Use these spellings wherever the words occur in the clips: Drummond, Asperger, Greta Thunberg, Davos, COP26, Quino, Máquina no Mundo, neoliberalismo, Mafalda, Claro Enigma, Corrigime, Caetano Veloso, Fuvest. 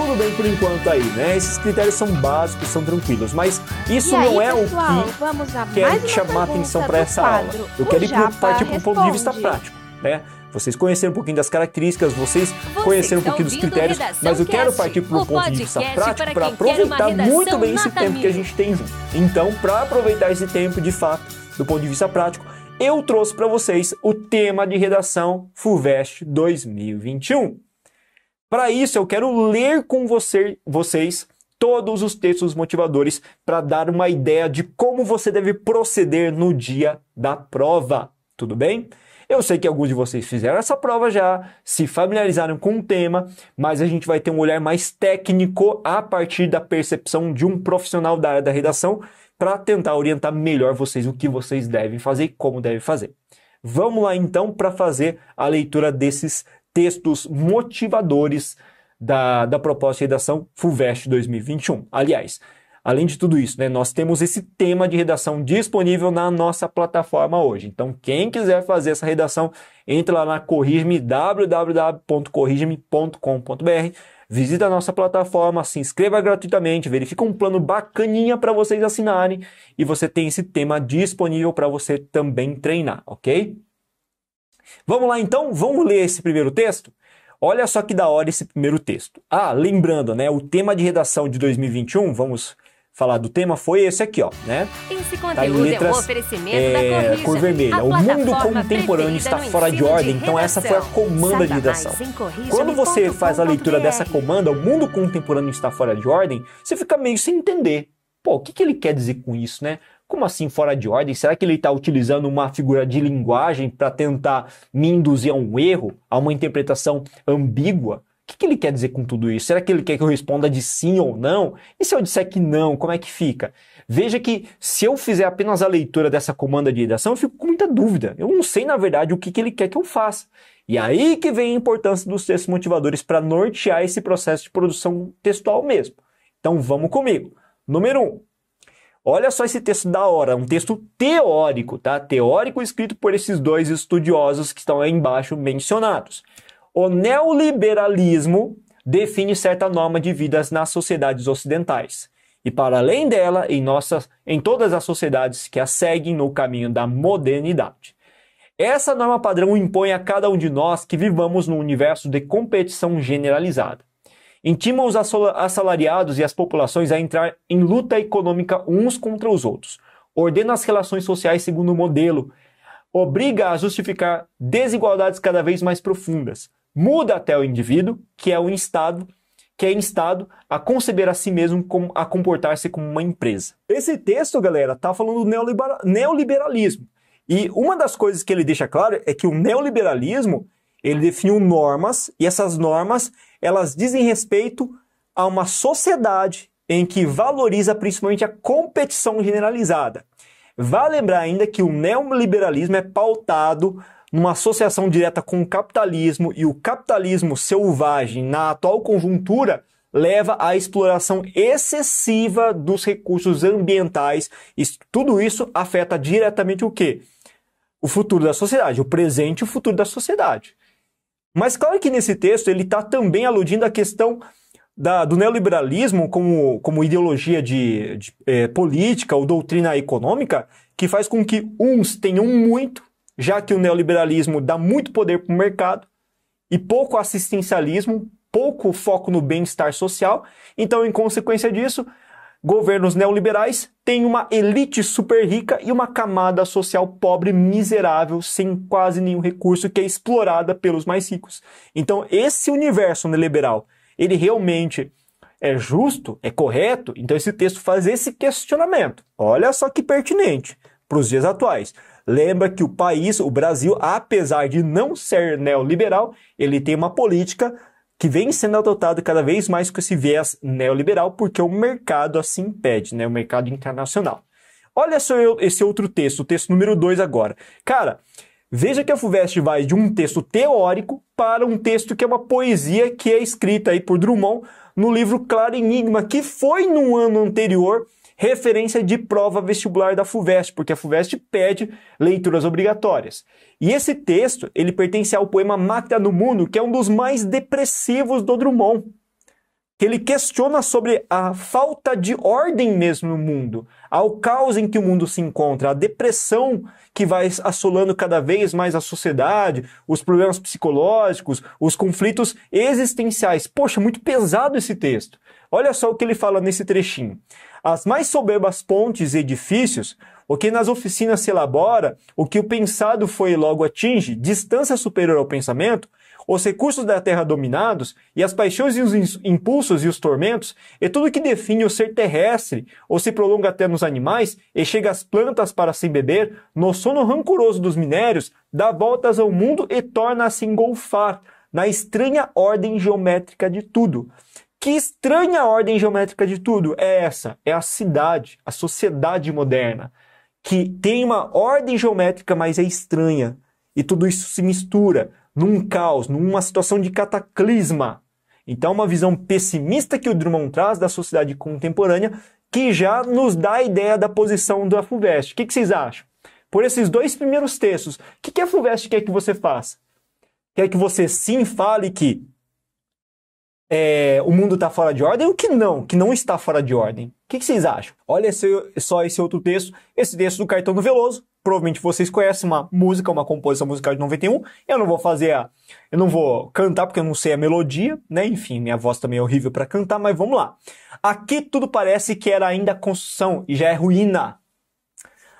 tudo bem por enquanto aí, né? Esses critérios são básicos, são tranquilos, mas isso aí, não é pessoal, o que quero chamar atenção para essa aula. Eu quero ir para partir para um ponto de vista prático, né? Vocês conheceram um pouquinho das características, vocês conheceram um pouquinho dos critérios, mas eu quero partir para um ponto de vista prático para aproveitar muito bem esse tempo que a gente tem junto. Então, para aproveitar esse tempo, de fato, do ponto de vista prático, eu trouxe para vocês o tema de redação Fuvest 2021. Para isso, eu quero ler com vocês todos os textos motivadores para dar uma ideia de como você deve proceder no dia da prova, tudo bem? Eu sei que alguns de vocês fizeram essa prova já, se familiarizaram com o tema, mas a gente vai ter um olhar mais técnico a partir da percepção de um profissional da área da redação para tentar orientar melhor vocês o que vocês devem fazer e como devem fazer. Vamos lá então para fazer a leitura desses textos motivadores da proposta de redação Fuvest 2021. Aliás, além de tudo isso, né, nós temos esse tema de redação disponível na nossa plataforma hoje. Então, quem quiser fazer essa redação, entra lá na Corrigime, www.corrigime.com.br, visita a nossa plataforma, se inscreva gratuitamente, verifica um plano bacaninha para vocês assinarem e você tem esse tema disponível para você também treinar, ok? Vamos lá então, vamos ler esse primeiro texto? Olha só que da hora esse primeiro texto. Ah, lembrando, né, o tema de redação de 2021, vamos falar do tema, foi esse aqui, ó, né? Esse conteúdo é um oferecimento da Corrigime, cor vermelha. O mundo contemporâneo está fora de ordem, então essa foi a comanda de redação. Quando você faz a leitura dessa comanda, o mundo contemporâneo está fora de ordem, você fica meio sem entender. Pô, o que ele quer dizer com isso, né? Como assim fora de ordem? Será que ele está utilizando uma figura de linguagem para tentar me induzir a um erro, a uma interpretação ambígua? O que ele quer dizer com tudo isso? Será que ele quer que eu responda de sim ou não? E se eu disser que não, como é que fica? Veja que se eu fizer apenas a leitura dessa comanda de redação, eu fico com muita dúvida. Eu não sei, na verdade, o que ele quer que eu faça. E aí que vem a importância dos textos motivadores para nortear esse processo de produção textual mesmo. Então vamos comigo. Número 1. Olha só esse texto da hora, um texto teórico, tá? Teórico escrito por esses dois estudiosos que estão aí embaixo mencionados. O neoliberalismo define certa norma de vidas nas sociedades ocidentais. E para além dela, em todas as sociedades que a seguem no caminho da modernidade. Essa norma padrão impõe a cada um de nós que vivamos num universo de competição generalizada. Intima os assalariados e as populações a entrar em luta econômica uns contra os outros. Ordena as relações sociais segundo o modelo. Obriga a justificar desigualdades cada vez mais profundas. Muda até o indivíduo, que é instado a conceber a si mesmo, a comportar-se como uma empresa. Esse texto, galera, tá falando do neoliberalismo. E uma das coisas que ele deixa claro é que o neoliberalismo, ele definiu normas, e essas normas, elas dizem respeito a uma sociedade em que valoriza principalmente a competição generalizada. Vale lembrar ainda que o neoliberalismo é pautado numa associação direta com o capitalismo, e o capitalismo selvagem, na atual conjuntura, leva à exploração excessiva dos recursos ambientais, e tudo isso afeta diretamente o quê? O futuro da sociedade, o presente e o futuro da sociedade. Mas claro que nesse texto ele está também aludindo à questão do neoliberalismo como ideologia de política ou doutrina econômica, que faz com que uns tenham muito, já que o neoliberalismo dá muito poder para o mercado, e pouco assistencialismo, pouco foco no bem-estar social. Então, em consequência disso, governos neoliberais têm uma elite super rica e uma camada social pobre, miserável, sem quase nenhum recurso, que é explorada pelos mais ricos. Então, esse universo neoliberal, ele realmente é justo? É correto? Então, esse texto faz esse questionamento. Olha só que pertinente para os dias atuais. Lembra que o país, o Brasil, apesar de não ser neoliberal, ele tem uma política que vem sendo adotado cada vez mais com esse viés neoliberal, porque o mercado assim impede, né? O mercado internacional. Olha só esse outro texto, o texto número 2 agora. Cara, veja que a Fuvest vai de um texto teórico para um texto que é uma poesia que é escrita aí por Drummond no livro Claro Enigma, que foi no ano anterior referência de prova vestibular da Fuvest, porque a Fuvest pede leituras obrigatórias. E esse texto, ele pertence ao poema Máquina no Mundo, que é um dos mais depressivos do Drummond. que ele questiona sobre a falta de ordem mesmo no mundo, ao caos em que o mundo se encontra, a depressão que vai assolando cada vez mais a sociedade, os problemas psicológicos, os conflitos existenciais. Poxa, muito pesado esse texto. Olha só o que ele fala nesse trechinho. As mais soberbas pontes e edifícios, o que nas oficinas se elabora, o que o pensado foi e logo atinge, distância superior ao pensamento, os recursos da terra dominados, e as paixões e os impulsos e os tormentos, e tudo que define o ser terrestre, ou se prolonga até nos animais, e chega às plantas para se beber, no sono rancoroso dos minérios, dá voltas ao mundo e torna a se engolfar, na estranha ordem geométrica de tudo. Que estranha ordem geométrica de tudo é essa? É a cidade, a sociedade moderna, que tem uma ordem geométrica, mas é estranha, e tudo isso se mistura, num caos, numa situação de cataclisma. Então, uma visão pessimista que o Drummond traz da sociedade contemporânea, que já nos dá a ideia da posição da Fuvest. O que vocês acham? Por esses dois primeiros textos, o que a Fuvest quer que você faça? Quer que você sim fale que o mundo está fora de ordem ou que não está fora de ordem? O que vocês acham? Olha só esse outro texto, esse texto do Caetano Veloso. Provavelmente vocês conhecem uma música, uma composição musical de 91. Eu não vou cantar porque eu não sei a melodia, né? Enfim, minha voz também é horrível para cantar, mas vamos lá. Aqui tudo parece que era ainda construção e já é ruína.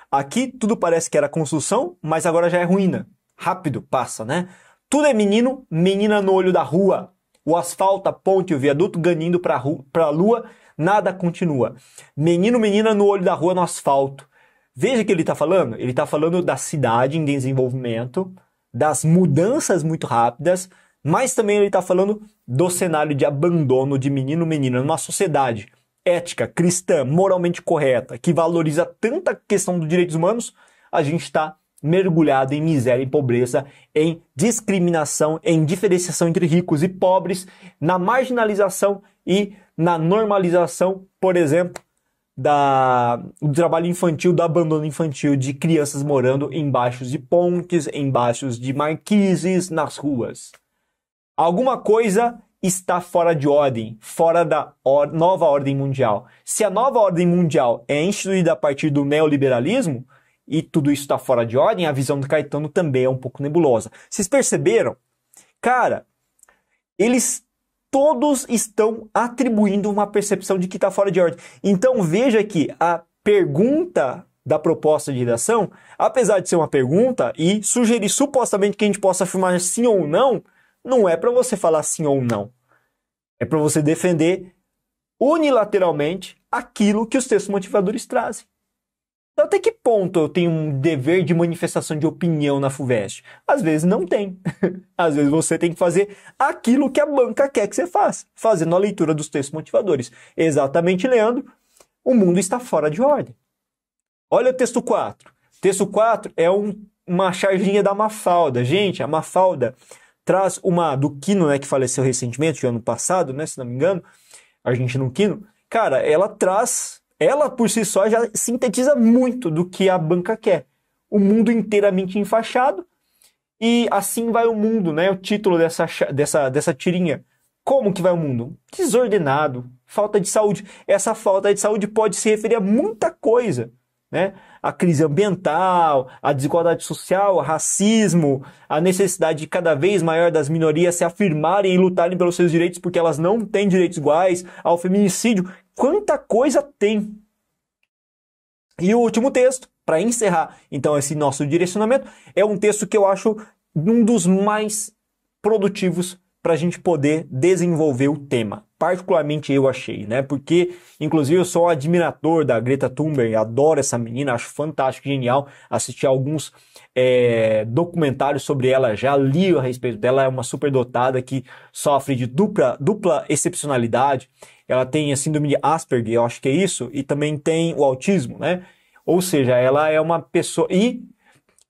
Aqui tudo parece que era construção, mas agora já é ruína. Rápido, passa, né? Tudo é menino, menina no olho da rua. O asfalto, a ponte e o viaduto ganindo pra lua, nada continua. Menino, menina no olho da rua no asfalto. Veja o que ele está falando. Ele está falando da cidade em desenvolvimento, das mudanças muito rápidas, mas também ele está falando do cenário de abandono de menino e menina numa sociedade ética, cristã, moralmente correta, que valoriza tanta questão dos direitos humanos. A gente está mergulhado em miséria, em pobreza, em discriminação, em diferenciação entre ricos e pobres, na marginalização e na normalização, por exemplo, do trabalho infantil, do abandono infantil, de crianças morando embaixo de pontes, embaixo de marquises, nas ruas. Alguma coisa está fora de ordem, fora da nova ordem mundial. Se a nova ordem mundial é instituída a partir do neoliberalismo, e tudo isso está fora de ordem, a visão do Caetano também é um pouco nebulosa. Vocês perceberam? Cara, eles todos estão atribuindo uma percepção de que está fora de ordem. Então veja que a pergunta da proposta de redação, apesar de ser uma pergunta e sugerir supostamente que a gente possa afirmar sim ou não, não é para você falar sim ou não. É para você defender unilateralmente aquilo que os textos motivadores trazem. Então até que ponto eu tenho um dever de manifestação de opinião na Fuvest? Às vezes não tem. Às vezes você tem que fazer aquilo que a banca quer que você faça, fazendo a leitura dos textos motivadores. Exatamente, Leandro, o mundo está fora de ordem. Olha o texto 4. O texto 4 é uma charginha da Mafalda. Gente, a Mafalda traz uma do Quino, né, que faleceu recentemente, ano passado, né, se não me engano, argentino Quino. Cara, ela por si só já sintetiza muito do que a banca quer. O mundo inteiramente enfaixado e assim vai o mundo, né? O título dessa tirinha. Como que vai o mundo? Desordenado, falta de saúde. Essa falta de saúde pode se referir a muita coisa, né? A crise ambiental, a desigualdade social, o racismo, a necessidade cada vez maior das minorias se afirmarem e lutarem pelos seus direitos porque elas não têm direitos iguais, ao feminicídio. Quanta coisa tem! E o último texto, para encerrar então esse nosso direcionamento, é um texto que eu acho um dos mais produtivos para a gente poder desenvolver o tema. Particularmente eu achei, né? Porque, inclusive, eu sou um admirador da Greta Thunberg, adoro essa menina, acho fantástico, genial. Assisti a alguns documentários sobre ela, já li a respeito dela, é uma superdotada que sofre de dupla excepcionalidade. Ela tem a síndrome de Asperger, eu acho que é isso, e também tem o autismo, né? Ou seja, ela é uma pessoa... E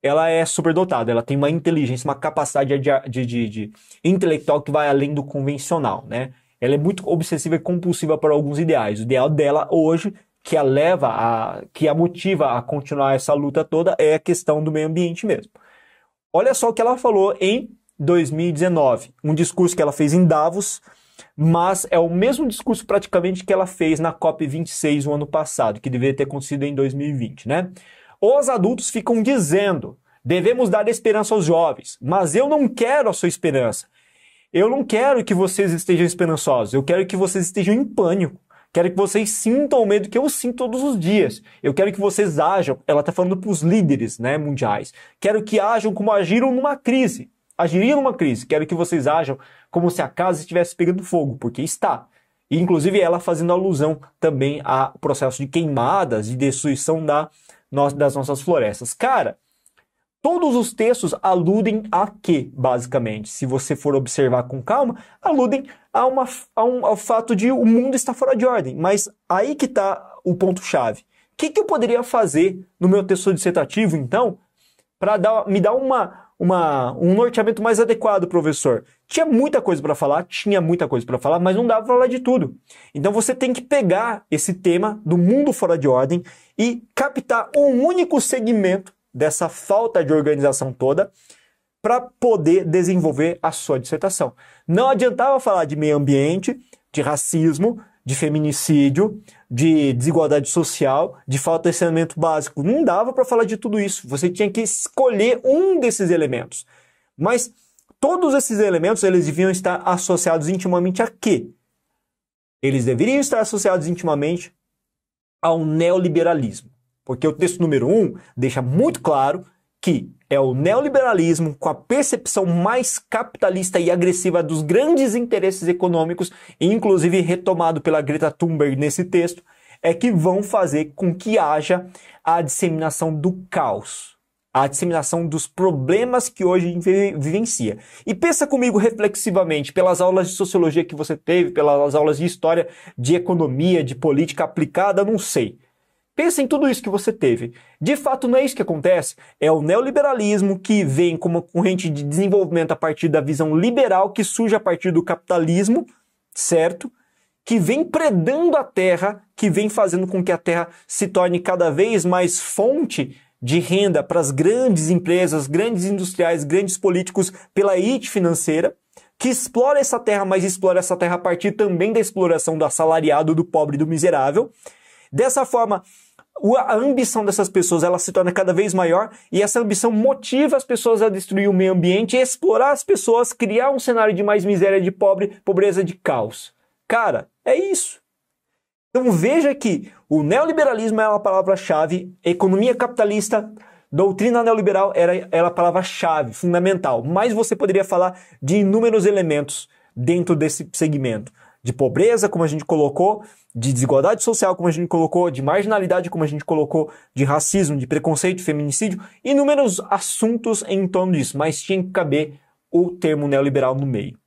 ela é superdotada, ela tem uma inteligência, uma capacidade de intelectual que vai além do convencional, né? Ela é muito obsessiva e compulsiva para alguns ideais. O ideal dela hoje, que a motiva a continuar essa luta toda, é a questão do meio ambiente mesmo. Olha só o que ela falou em 2019, um discurso que ela fez em Davos, mas é o mesmo discurso praticamente que ela fez na COP26 o ano passado, que deveria ter acontecido em 2020, né? Os adultos ficam dizendo, devemos dar esperança aos jovens, mas eu não quero a sua esperança. Eu não quero que vocês estejam esperançosos, eu quero que vocês estejam em pânico. Quero que vocês sintam o medo que eu sinto todos os dias. Eu quero que vocês ajam, ela está falando para os líderes, né, mundiais. Quero que ajam como agiram numa crise. Agiriam numa crise. Quero que vocês ajam como se a casa estivesse pegando fogo, porque está. E, inclusive, ela fazendo alusão também ao processo de queimadas e destruição das nossas florestas. Cara, todos os textos aludem a quê, basicamente? Se você for observar com calma, aludem ao fato de o mundo estar fora de ordem. Mas aí que está o ponto-chave. O que eu poderia fazer no meu texto dissertativo, então, para me dar um norteamento mais adequado, professor? Tinha muita coisa para falar, mas não dava para falar de tudo. Então você tem que pegar esse tema do mundo fora de ordem e captar um único segmento dessa falta de organização toda para poder desenvolver a sua dissertação. Não adiantava falar de meio ambiente, de racismo, de feminicídio, de desigualdade social, de falta de saneamento básico. Não dava para falar de tudo isso. Você tinha que escolher um desses elementos. Mas todos esses elementos, eles deviam estar associados intimamente a quê? Eles deveriam estar associados intimamente ao neoliberalismo. Porque o texto número 1 deixa muito claro que é o neoliberalismo com a percepção mais capitalista e agressiva dos grandes interesses econômicos, inclusive retomado pela Greta Thunberg nesse texto, é que vão fazer com que haja a disseminação do caos, a disseminação dos problemas que hoje a gente vivencia. E pensa comigo reflexivamente, pelas aulas de sociologia que você teve, pelas aulas de história, de economia, de política aplicada, não sei. Pensa em tudo isso que você teve. De fato, não é isso que acontece. É o neoliberalismo que vem como uma corrente de desenvolvimento a partir da visão liberal que surge a partir do capitalismo, certo? Que vem predando a terra, que vem fazendo com que a terra se torne cada vez mais fonte de renda para as grandes empresas, grandes industriais, grandes políticos, pela elite financeira, que explora essa terra, mas explora essa terra a partir também da exploração do assalariado, do pobre e do miserável. Dessa forma, a ambição dessas pessoas ela se torna cada vez maior e essa ambição motiva as pessoas a destruir o meio ambiente, explorar as pessoas, criar um cenário de mais miséria, de pobreza, de caos. Cara, é isso. Então veja que o neoliberalismo é uma palavra-chave, economia capitalista, doutrina neoliberal era a palavra-chave, fundamental. Mas você poderia falar de inúmeros elementos dentro desse segmento. De pobreza, como a gente colocou, de desigualdade social, como a gente colocou, de marginalidade, como a gente colocou, de racismo, de preconceito, de feminicídio, inúmeros assuntos em torno disso, mas tinha que caber o termo neoliberal no meio.